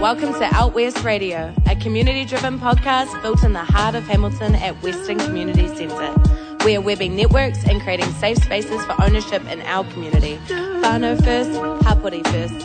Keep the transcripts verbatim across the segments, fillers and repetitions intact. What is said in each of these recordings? Welcome to Out West Radio, a community-driven podcast built in the heart of Hamilton at Western Community Centre. We are webbing networks and creating safe spaces for ownership in our community. Whānau first, hapori first.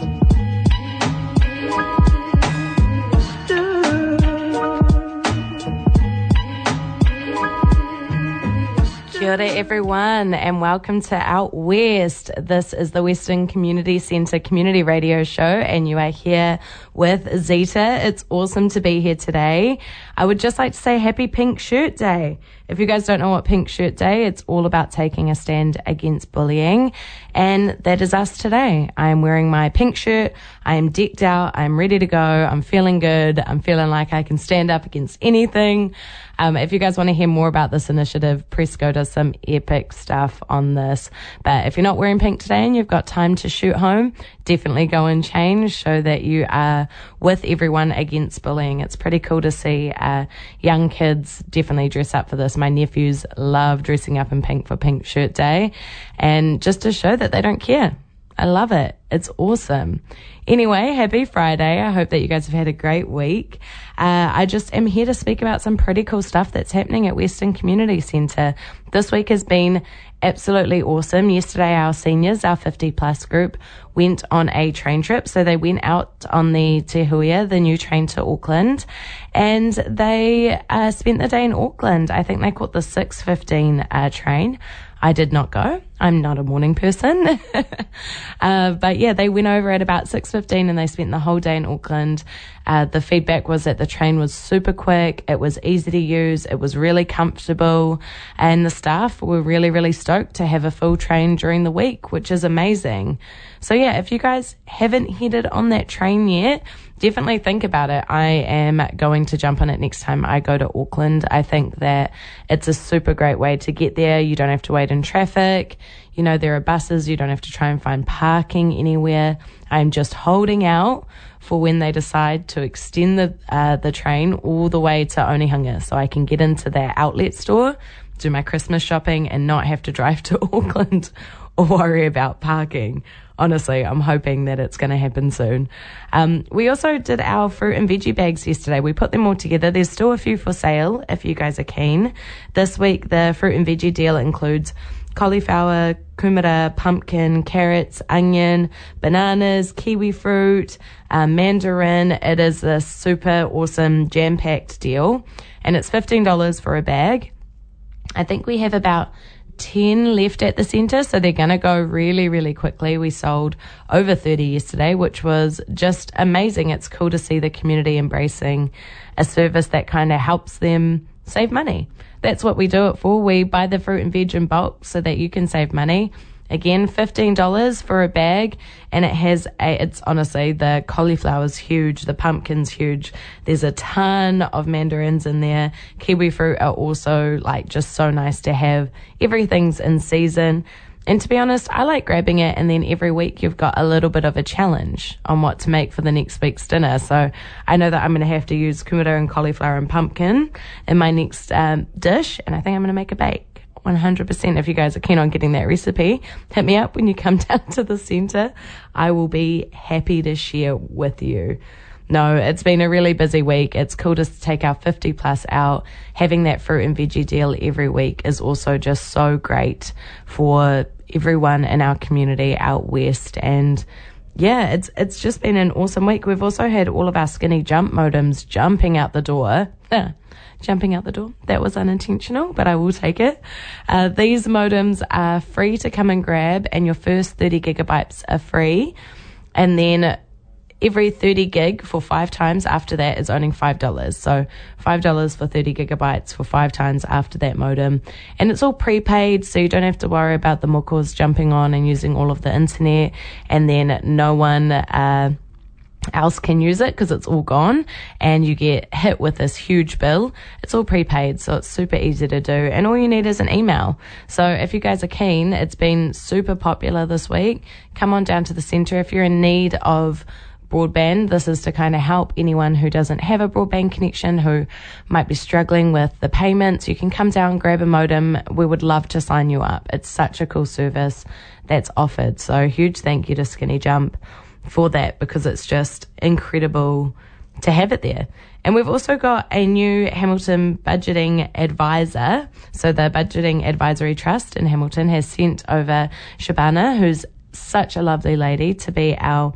Kia ora everyone and welcome to Out West. This is the Western Community Centre community radio show and you are here with Zita. It's awesome to be here today. I would just like to say happy Pink Shirt Day. If you guys don't know what Pink Shirt Day, it's all about taking a stand against bullying. And that is us today. I am wearing my pink shirt. I am decked out. I'm ready to go. I'm feeling good. I'm feeling like I can stand up against anything. Um, if you guys want to hear more about this initiative, Presco does some epic stuff on this. But if you're not wearing pink today and you've got time to shoot home, definitely go and change so that you are with everyone against bullying. It's pretty cool to see uh, young kids definitely dress up for this. My nephews love dressing up in pink for Pink Shirt Day and just to show that they don't care. I love it. It's awesome. Anyway, happy Friday. I hope that you guys have had a great week. Uh, I just am here to speak about some pretty cool stuff that's happening at Western Community Centre. This week has been absolutely awesome. Yesterday, our seniors, our fifty plus group, went on a train trip. So they went out on the Te Huia, the new train to Auckland, and they uh, spent the day in Auckland. I think they caught the six fifteen uh, train. I did not go. I'm not a morning person. uh, but yeah, they went over at about six fifteen and they spent the whole day in Auckland. Uh, the feedback was that the train was super quick. It was easy to use. It was really comfortable. And the staff were really, really stoked to have a full train during the week, which is amazing. So yeah, if you guys haven't headed on that train yet, definitely think about it. I am going to jump on it next time I go to Auckland. I think that it's a super great way to get there. You don't have to wait in traffic. You know, there are buses. You don't have to try and find parking anywhere. I'm just holding out for when they decide to extend the uh, the train all the way to Onehunga so I can get into their outlet store, do my Christmas shopping and not have to drive to Auckland or worry about parking. Honestly, I'm hoping that it's going to happen soon. Um, we also did our fruit and veggie bags yesterday. We put them all together. There's still a few for sale if you guys are keen. This week, the fruit and veggie deal includes cauliflower, kumara, pumpkin, carrots, onion, bananas, kiwi fruit, uh, mandarin. It is a super awesome jam-packed deal, and it's fifteen dollars for a bag. I think we have about ten left at the centre, so they're going to go really, really quickly. We sold over thirty yesterday, which was just amazing. It's cool to see the community embracing a service that kind of helps them save money. That's what we do it for. We buy the fruit and veg in bulk so that you can save money. Again, fifteen dollars for a bag, and it has a, it's honestly, the cauliflower's huge, the pumpkin's huge. There's a ton of mandarins in there. Kiwi fruit are also like just so nice to have. Everything's in season. And to be honest, I like grabbing it, and then every week you've got a little bit of a challenge on what to make for the next week's dinner. So I know that I'm going to have to use kumara and cauliflower and pumpkin in my next um, dish, and I think I'm going to make a bake. one hundred percent if you guys are keen on getting that recipe, hit me up when you come down to the centre. I will be happy to share with you. No, it's been a really busy week. It's cool to take our fifty plus out. Having that fruit and veggie deal every week is also just so great for everyone in our community out west. And yeah, it's it's just been an awesome week. We've also had all of our Skinny Jump modems jumping out the door. Jumping out the door. That was unintentional, but I will take it. Uh, these modems are free to come and grab, and your first thirty gigabytes are free. And then every thirty gig for five times after that is only five dollars. So five dollars for thirty gigabytes for five times after that modem. And it's all prepaid, so you don't have to worry about the mokos jumping on and using all of the internet. And then no one uh, else can use it because it's all gone. And you get hit with this huge bill. It's all prepaid, so it's super easy to do. And all you need is an email. So if you guys are keen, it's been super popular this week. Come on down to the centre if you're in need of broadband. This is to kind of help anyone who doesn't have a broadband connection, who might be struggling with the payments. You can come down, grab a modem. We would love to sign you up. It's such a cool service that's offered. So huge thank you to Skinny Jump for that, because it's just incredible to have it there. And we've also got a new Hamilton budgeting advisor. So the Budgeting Advisory Trust in Hamilton has sent over Shabana, who's such a lovely lady, to be our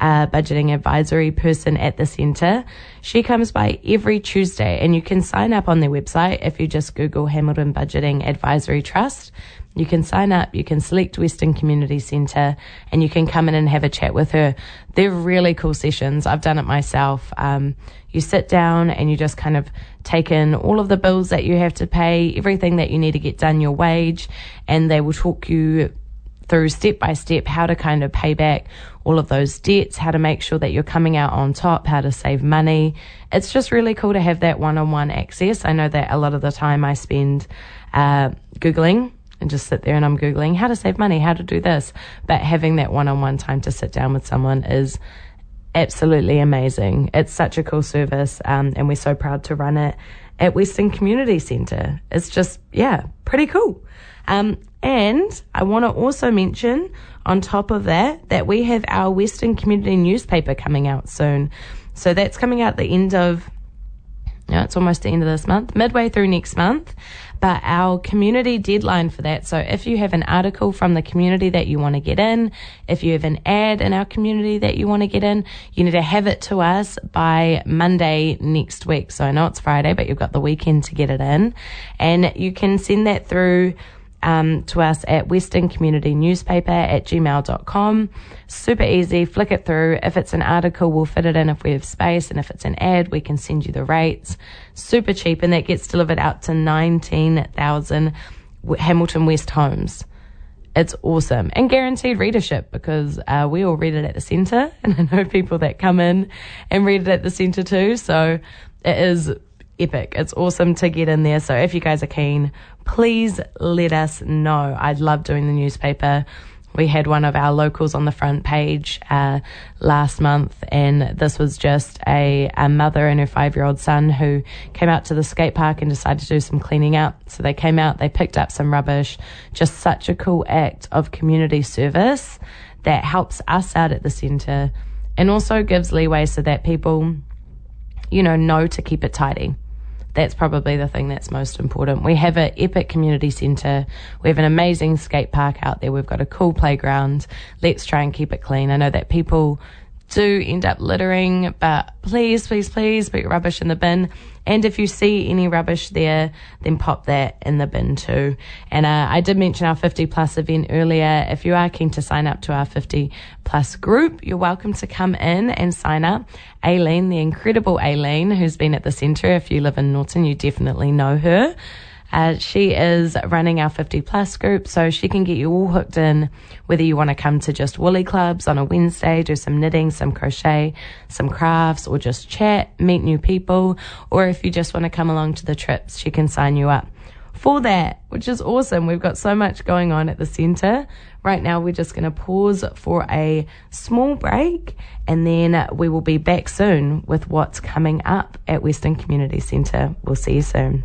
Uh, budgeting advisory person at the centre. She comes by every Tuesday, and you can sign up on their website. If you just Google Hamilton Budgeting Advisory Trust, you can sign up, you can select Western Community Centre, and you can come in and have a chat with her. They're really cool sessions. I've done it myself. Um, you sit down and you just kind of take in all of the bills that you have to pay, everything that you need to get done, your wage, and they will talk you through step by step how to kind of pay back all of those debts, how to make sure that you're coming out on top, how to save money. It's just really cool to have that one-on-one access. I know that a lot of the time I spend uh, Googling and just sit there and I'm Googling how to save money, how to do this. But having that one-on-one time to sit down with someone is absolutely amazing. It's such a cool service, um, and we're so proud to run it at Western Community Centre. It's just, yeah, pretty cool. Um, and I want to also mention, on top of that, that we have our Western Community Newspaper coming out soon. So that's coming out the end of, no, it's almost the end of this month, midway through next month. But our community deadline for that, so if you have an article from the community that you want to get in, if you have an ad in our community that you want to get in, you need to have it to us by Monday next week. So I know it's Friday, but you've got the weekend to get it in. And you can send that through Um, to us at Western Community Newspaper at gmail dot com. Super easy, flick it through. If it's an article, we'll fit it in if we have space, and if it's an ad, we can send you the rates. Super cheap, and that gets delivered out to nineteen thousand Hamilton West homes. It's awesome, and guaranteed readership, because uh, we all read it at the centre, and I know people that come in and read it at the centre too, so it is epic. It's awesome to get in there. So if you guys are keen, please let us know. I love doing the newspaper. We had one of our locals on the front page uh, last month, and this was just a, a mother and her five-year-old son who came out to the skate park and decided to do some cleaning up. So they came out, they picked up some rubbish. Just such a cool act of community service that helps us out at the centre, and also gives leeway so that people, you know, know to keep it tidy. That's probably the thing that's most important. We have an epic community centre. We have an amazing skate park out there. We've got a cool playground. Let's try and keep it clean. I know that people do end up littering, but please, please, please put your rubbish in the bin. And if you see any rubbish there, then pop that in the bin too. And uh, I did mention our fifty plus event earlier. If you are keen to sign up to our fifty plus group, you're welcome to come in and sign up. Aileen, the incredible Aileen, who's been at the centre, if you live in Norton, you definitely know her. Uh, she is running our fifty plus group, so she can get you all hooked in, whether you want to come to just woolly clubs on a Wednesday, do some knitting, some crochet, some crafts, or just chat, meet new people, or if you just want to come along to the trips, she can sign you up for that, which is awesome. We've got so much going on at the centre. Right now we're just going to pause for a small break, and then we will be back soon with what's coming up at Western Community Centre. We'll see you soon.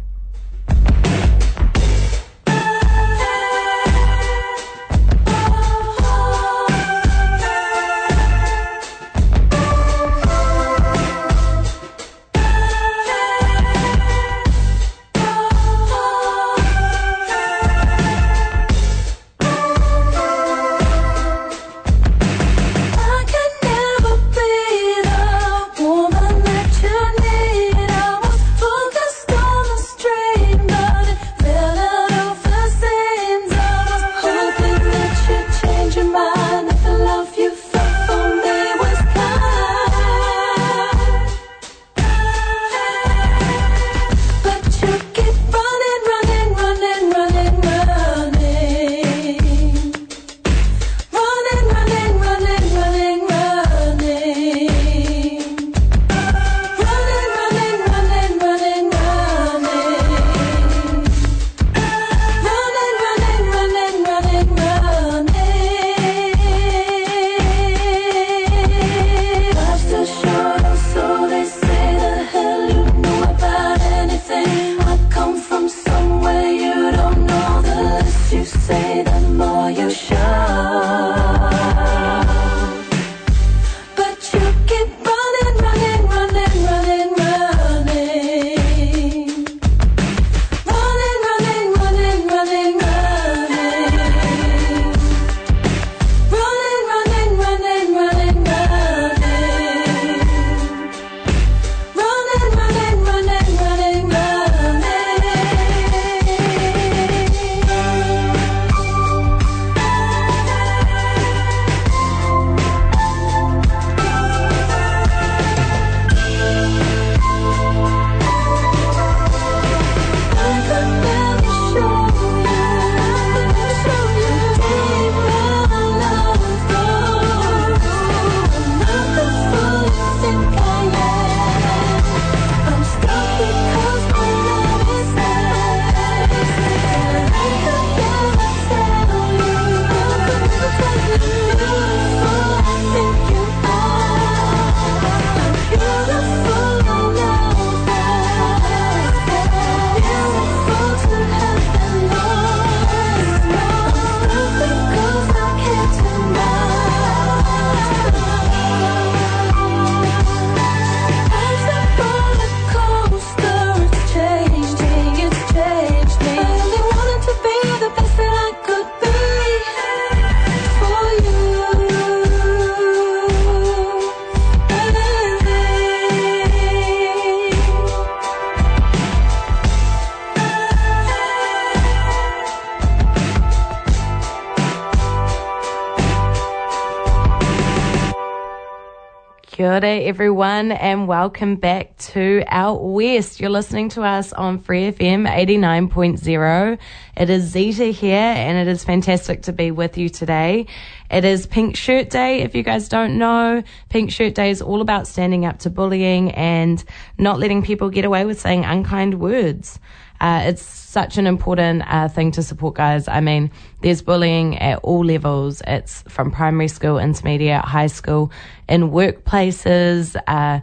Kia ora, everyone, and welcome back to Out West. You're listening to us on Free F M eighty-nine point zero. It is Zita here, and it is fantastic to be with you today. It is Pink Shirt Day, if you guys don't know. Pink Shirt Day is all about standing up to bullying and not letting people get away with saying unkind words. Uh, it's such an important uh, thing to support, guys. I mean, there's bullying at all levels. It's from primary school, intermediate, high school, in workplaces, uh,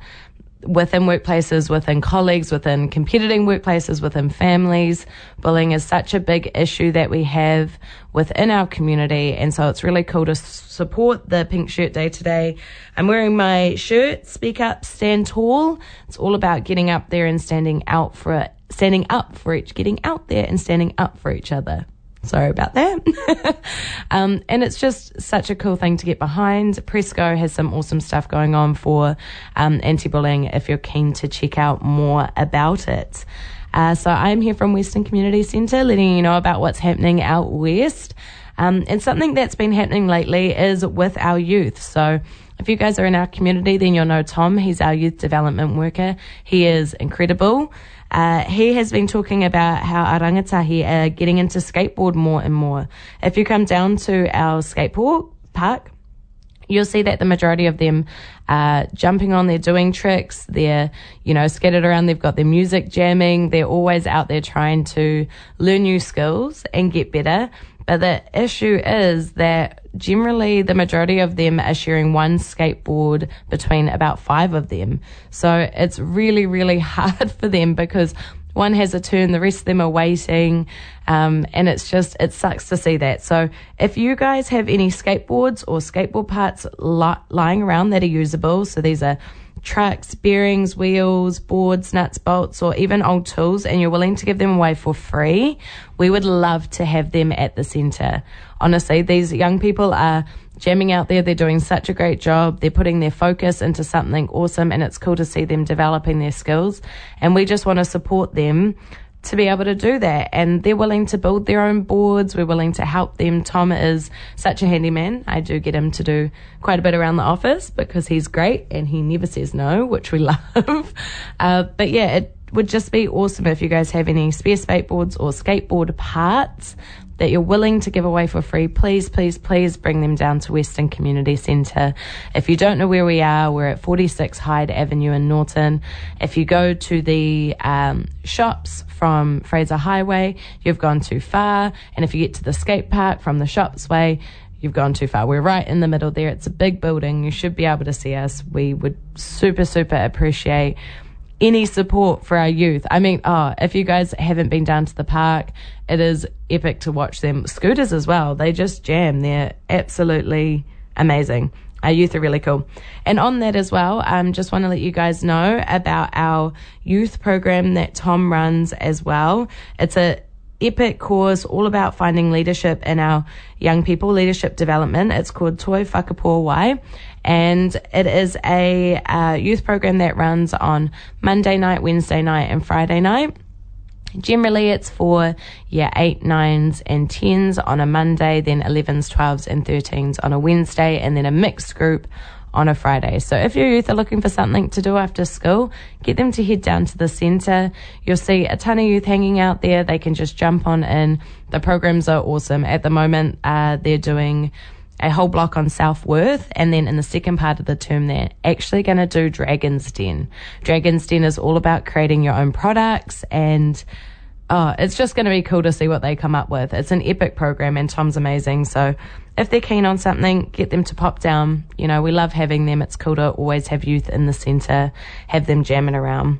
within workplaces, within colleagues, within competing workplaces, within families. Bullying is such a big issue that we have within our community, and so it's really cool to support the Pink Shirt Day today. I'm wearing my shirt, Speak Up, Stand Tall. It's all about getting up there and standing out for it. Standing up for each, getting out there and standing up for each other. Sorry about that. um, and it's just such a cool thing to get behind. Presco has some awesome stuff going on for um, anti-bullying if you're keen to check out more about it. Uh, so I'm here from Western Community Centre letting you know about what's happening out west. Um, and something that's been happening lately is with our youth. So if you guys are in our community, then you'll know Tom. He's our youth development worker. He is incredible. Uh, he has been talking about how Arangatahi are getting into skateboard more and more. If you come down to our skateboard park, you'll see that the majority of them are jumping on, they're doing tricks, they're, you know, scattered around, they've got their music jamming, they're always out there trying to learn new skills and get better. But the issue is that generally the majority of them are sharing one skateboard between about five of them. So it's really, really hard for them because one has a turn, the rest of them are waiting, um, and it's just, it sucks to see that. So if you guys have any skateboards or skateboard parts li- lying around that are usable, so these are trucks, bearings, wheels, boards, nuts, bolts, or even old tools, and you're willing to give them away for free, we would love to have them at the centre. Honestly, these young people are jamming out there. They're doing such a great job. They're putting their focus into something awesome, and it's cool to see them developing their skills. And we just want to support them to be able to do that. And they're willing to build their own boards. We're willing to help them. Tom is such a handyman. I do get him to do quite a bit around the office because he's great and he never says no, which we love. uh, but yeah, it would just be awesome if you guys have any spare skateboards or skateboard parts that you're willing to give away for free. Please, please, please bring them down to Western Community Centre. If you don't know where we are, we're at forty-six Hyde Avenue in Norton. If you go to the um, shops from Fraser Highway, you've gone too far. And if you get to the skate park from the shops way, you've gone too far. We're right in the middle there. It's a big building. You should be able to see us. We would super, super appreciate any support for our youth. I mean, oh, if you guys haven't been down to the park, it is epic to watch them. Scooters as well. They just jam. They're absolutely amazing. Our youth are really cool. And on that as well, um, just want to let you guys know about our youth program that Tom runs as well. It's a epic course all about finding leadership in our young people, leadership development. It's called Toi Whakapua Wai. And it is a uh, youth program that runs on Monday night, Wednesday night, and Friday night. Generally, it's for year eight, nines, and tens on a Monday, then elevens, twelves, and thirteens on a Wednesday, and then a mixed group on a Friday. So if your youth are looking for something to do after school, get them to head down to the centre. You'll see a ton of youth hanging out there. They can just jump on in. The programs are awesome. At the moment, uh, they're doing a whole block on self-worth, and then in the second part of the term they're actually going to do Dragon's Den. Dragon's Den is all about creating your own products, and oh, it's just going to be cool to see what they come up with. It's an epic program, and Tom's amazing, so if they're keen on something, get them to pop down. You know, we love having them. It's cool to always have youth in the centre, have them jamming around.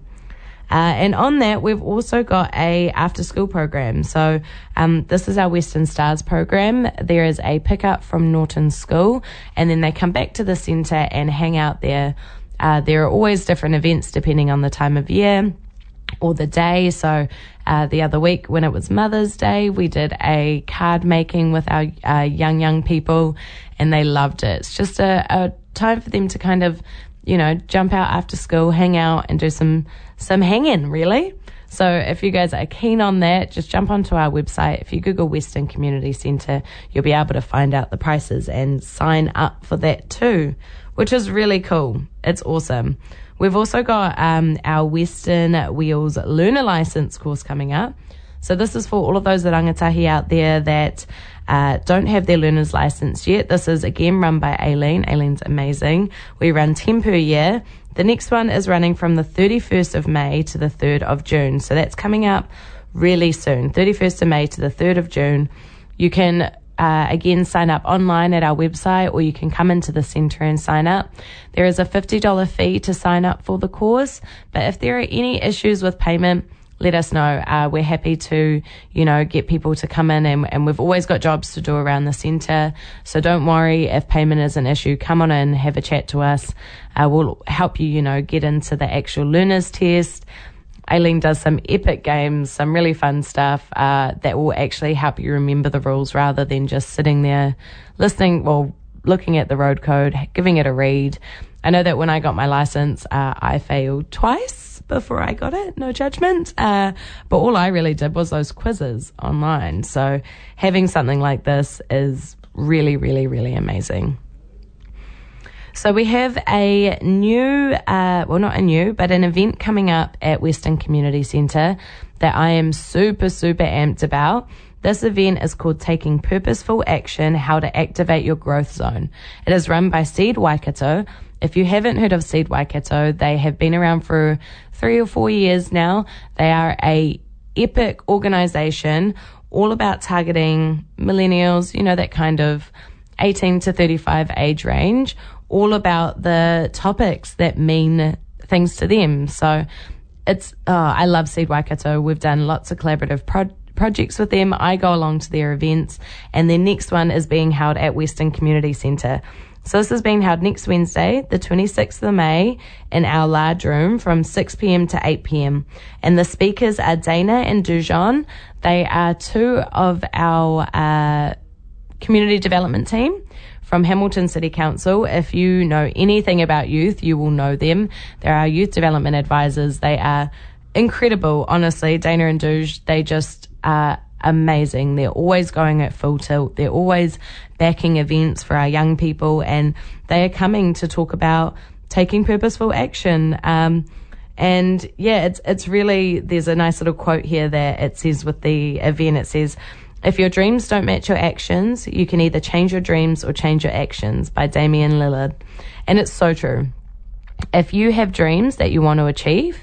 Uh, and on that, we've also got a after-school program. So um, this is our Western Stars program. There is a pickup from Norton School, and then they come back to the centre and hang out there. Uh, there are always different events depending on the time of year or the day. So uh, the other week when it was Mother's Day, we did a card making with our uh, young, young people, and they loved it. It's just a, a time for them to kind of, you know, jump out after school, hang out, and do some some hanging, really. So if you guys are keen on that, just jump onto our website. If you Google Western Community Centre, you'll be able to find out the prices and sign up for that too. which is really cool. It's awesome. We've also got um, our Western Wheels Learner License course coming up. So this is for all of those Arangatahi out there that uh, don't have their learner's license yet. This is, again, run by Aileen. Aileen's amazing. We run ten per year. The next one is running from the thirty-first of May to the third of June. So that's coming up really soon, thirty-first of May to the third of June. You can, uh, again, sign up online at our website, or you can come into the centre and sign up. There is a fifty dollars fee to sign up for the course, but if there are any issues with payment, let us know. Uh, we're happy to, you know, get people to come in, and, and we've always got jobs to do around the centre. So don't worry if payment is an issue. Come on in, have a chat to us. Uh, we'll help you, you know, get into the actual learners test. Aileen does some epic games, some really fun stuff uh, that will actually help you remember the rules rather than just sitting there listening, well, looking at the road code, giving it a read. I know that when I got my licence, uh, I failed twice before I got it, no judgment. Uh, but all I really did was those quizzes online. So having something like this is really, really, really amazing. So we have a new, uh, well, not a new, but an event coming up at Western Community Centre that I am super, super amped about. This event is called Taking Purposeful Action, How to Activate Your Growth Zone. It is run by Seed Waikato. If you haven't heard of Seed Waikato, they have been around for three or four years now. They are a epic organisation, all about targeting millennials, you know, that kind of eighteen to thirty-five age range, all about the topics that mean things to them. So it's, oh, I love Seed Waikato. We've done lots of collaborative projects. projects with them. I go along to their events, and their next one is being held at Western Community Centre. So this is being held next Wednesday, the twenty-sixth of May, in our large room from six p.m. to eight p.m. And the speakers are Dana and Dujon. They are two of our uh, community development team from Hamilton City Council. If you know anything about youth, you will know them. They're our youth development advisors. They are incredible, honestly. Dana and Duj, they just are amazing. They're always going at full tilt. They're always backing events for our young people, and they are coming to talk about taking purposeful action. Um, and yeah, it's it's really, there's a nice little quote here that it says with the event, it says, "If your dreams don't match your actions, you can either change your dreams or change your actions," by Damian Lillard. And it's so true. If you have dreams that you want to achieve,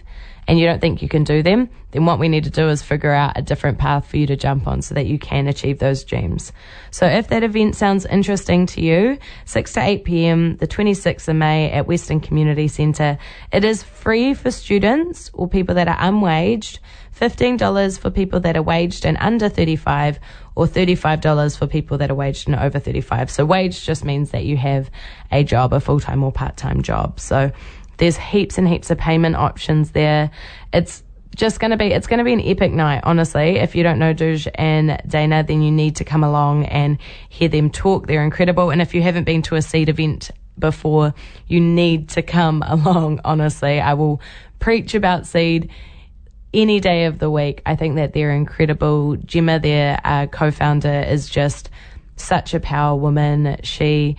and you don't think you can do them, then what we need to do is figure out a different path for you to jump on so that you can achieve those dreams. So if that event sounds interesting to you, six to eight p.m, the twenty-sixth of May at Western Community Centre. It is free for students or people that are unwaged, fifteen dollars for people that are waged and under thirty-five, or thirty-five dollars for people that are waged and over thirty-five. So waged just means that you have a job, a full-time or part-time job. So there's heaps and heaps of payment options there. It's just going to be, it's going to be an epic night, honestly. If you don't know Duj and Dana, then you need to come along and hear them talk. They're incredible. And if you haven't been to a Seed event before, you need to come along, honestly. I will preach about Seed any day of the week. I think that they're incredible. Gemma, their uh, co-founder, is just such a power woman. She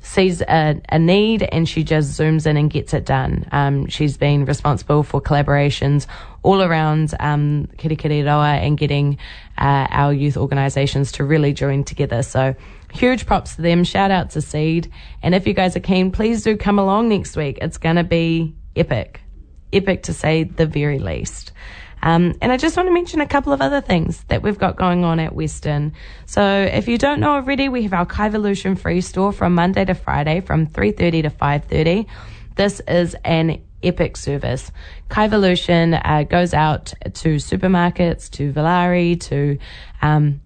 sees a, a need, and she just zooms in and gets it done. Um, she's been responsible for collaborations all around um, Kirikiriroa and getting uh, our youth organisations to really join together. So huge props to them. Shout out to Seed. And if you guys are keen, please do come along next week. It's going to be epic, epic to say the very least. Um, and I just want to mention a couple of other things that we've got going on at Western. So if you don't know already, we have our Kaivolution free store from Monday to Friday from three thirty to five thirty. This is an epic service. Kaivolution uh, goes out to supermarkets, to Valari, to um,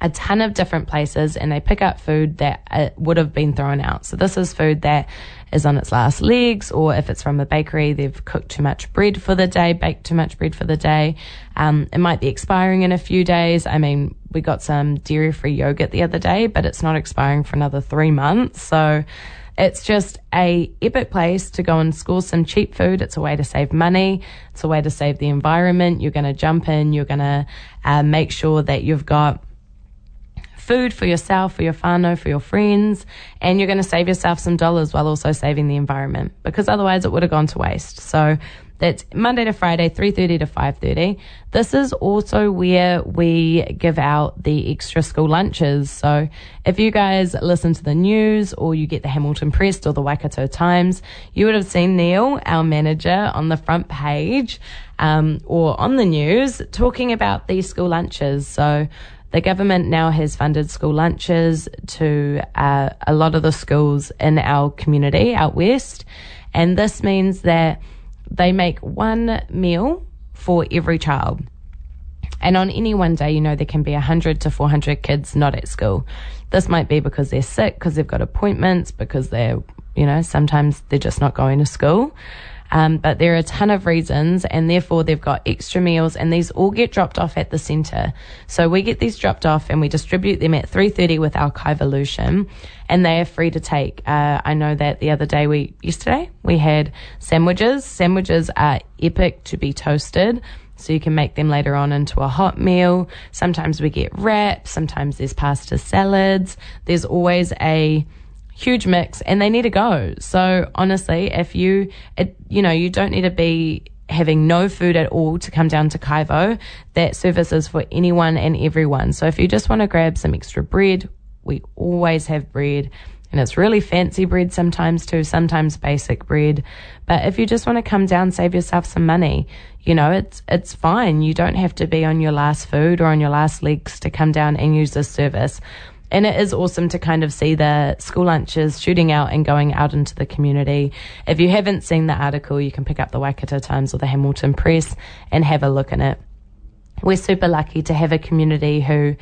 a ton of different places, and they pick up food that uh, would have been thrown out. So this is food that is on its last legs, or if it's from a bakery, they've cooked too much bread for the day, baked too much bread for the day. Um, it might be expiring in a few days. I mean, we got some dairy-free yogurt the other day, but it's not expiring for another three months. So it's just a epic place to go and score some cheap food. It's a way to save money. It's a way to save the environment. You're going to jump in. You're going to uh, make sure that you've got food for yourself, for your whānau, for your friends, and you're going to save yourself some dollars while also saving the environment, because otherwise it would have gone to waste. So that's Monday to Friday, three thirty to five thirty. This is also where we give out the extra school lunches. So if you guys listen to the news or you get the Hamilton Press or the Waikato Times, you would have seen Neil, our manager, on the front page um, or on the news talking about these school lunches. So the government now has funded school lunches to uh, a lot of the schools in our community out west. And this means that they make one meal for every child. And on any one day, you know, there can be one hundred to four hundred kids not at school. This might be because they're sick, because they've got appointments, because they're, you know, sometimes they're just not going to school. Um, but there are a ton of reasons, and therefore they've got extra meals, and these all get dropped off at the centre. So we get these dropped off and we distribute them at three thirty with our Kaivolution, and they are free to take. Uh, I know that the other day, we yesterday, we had sandwiches. Sandwiches are epic to be toasted, so you can make them later on into a hot meal. Sometimes we get wraps, sometimes there's pasta salads. There's always a huge mix, and they need to go. So honestly, if you it, you know, you don't need to be having no food at all to come down to Kaivo. That service is for anyone and everyone. So if you just want to grab some extra bread, we always have bread, and it's really fancy bread sometimes too, sometimes basic bread. But if you just want to come down, save yourself some money, you know, it's it's fine. You don't have to be on your last food or on your last legs to come down and use this service. And it is awesome to kind of see the school lunches shooting out and going out into the community. If you haven't seen the article, you can pick up the Waikato Times or the Hamilton Press and have a look in it. We're super lucky to have a community who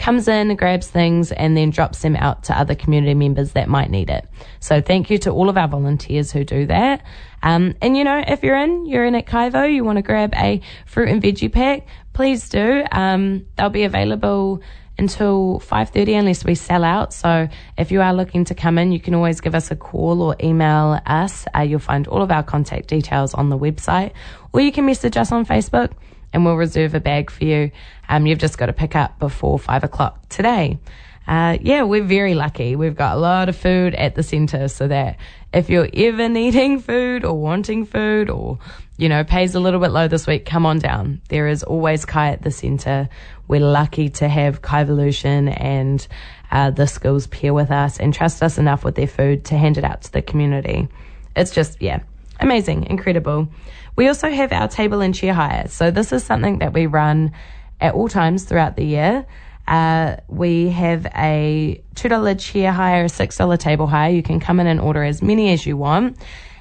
comes in, grabs things, and then drops them out to other community members that might need it. So thank you to all of our volunteers who do that. Um, and, you know, if you're in, you're in at Kaivo, you want to grab a fruit and veggie pack, please do. Um, they'll be available until five thirty unless we sell out. So if you are looking to come in, you can always give us a call or email us. Uh, you'll find all of our contact details on the website, or you can message us on Facebook and we'll reserve a bag for you. Um, you've just got to pick up before five o'clock today. Uh, yeah, we're very lucky. We've got a lot of food at the centre, so that if you're ever needing food or wanting food, or, you know, pays a little bit low this week, come on down. There is always Kai at the centre. We're lucky to have Kaivolution and uh, the schools pair with us and trust us enough with their food to hand it out to the community. It's just, yeah, amazing, incredible. We also have our table and chair hire. So this is something that we run at all times throughout the year. Uh, we have a two dollar chair hire, a six dollar table hire. You can come in and order as many as you want.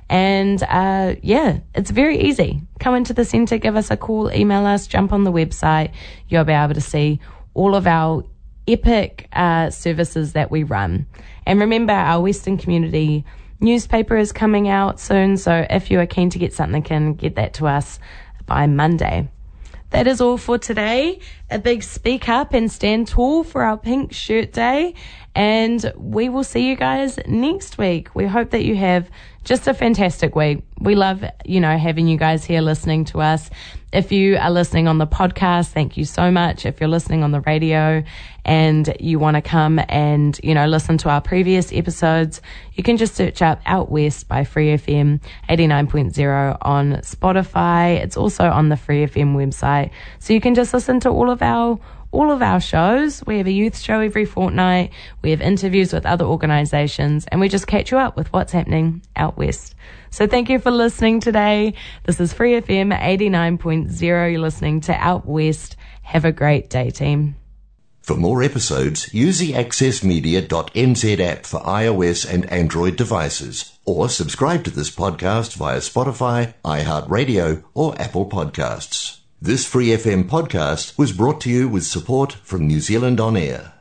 And uh, yeah, it's very easy. Come into the centre, give us a call, email us, jump on the website. You'll be able to see all of our epic uh, services that we run. And remember, our Western Community Newspaper is coming out soon, so if you are keen to get something in, get that to us by Monday. That is all for today. A big speak up and stand tall for our Pink Shirt Day. And we will see you guys next week. We hope that you have just a fantastic week. We love, you know, having you guys here listening to us. If you are listening on the podcast, thank you so much. If you're listening on the radio and you want to come and, you know, listen to our previous episodes, you can just search up Out West by Free F M eighty-nine point zero on Spotify. It's also on the Free F M website. So you can just listen to all of our all of our shows. We have a youth show every fortnight. We have interviews with other organisations, and we just catch you up with what's happening out west. So thank you for listening today. This is Free F M eighty-nine point zero. You're listening to Out West. Have a great day, team. For more episodes, use the access media dot n z app for iOS and Android devices, or subscribe to this podcast via Spotify, iHeartRadio, or Apple Podcasts. This Free F M podcast was brought to you with support from New Zealand On Air.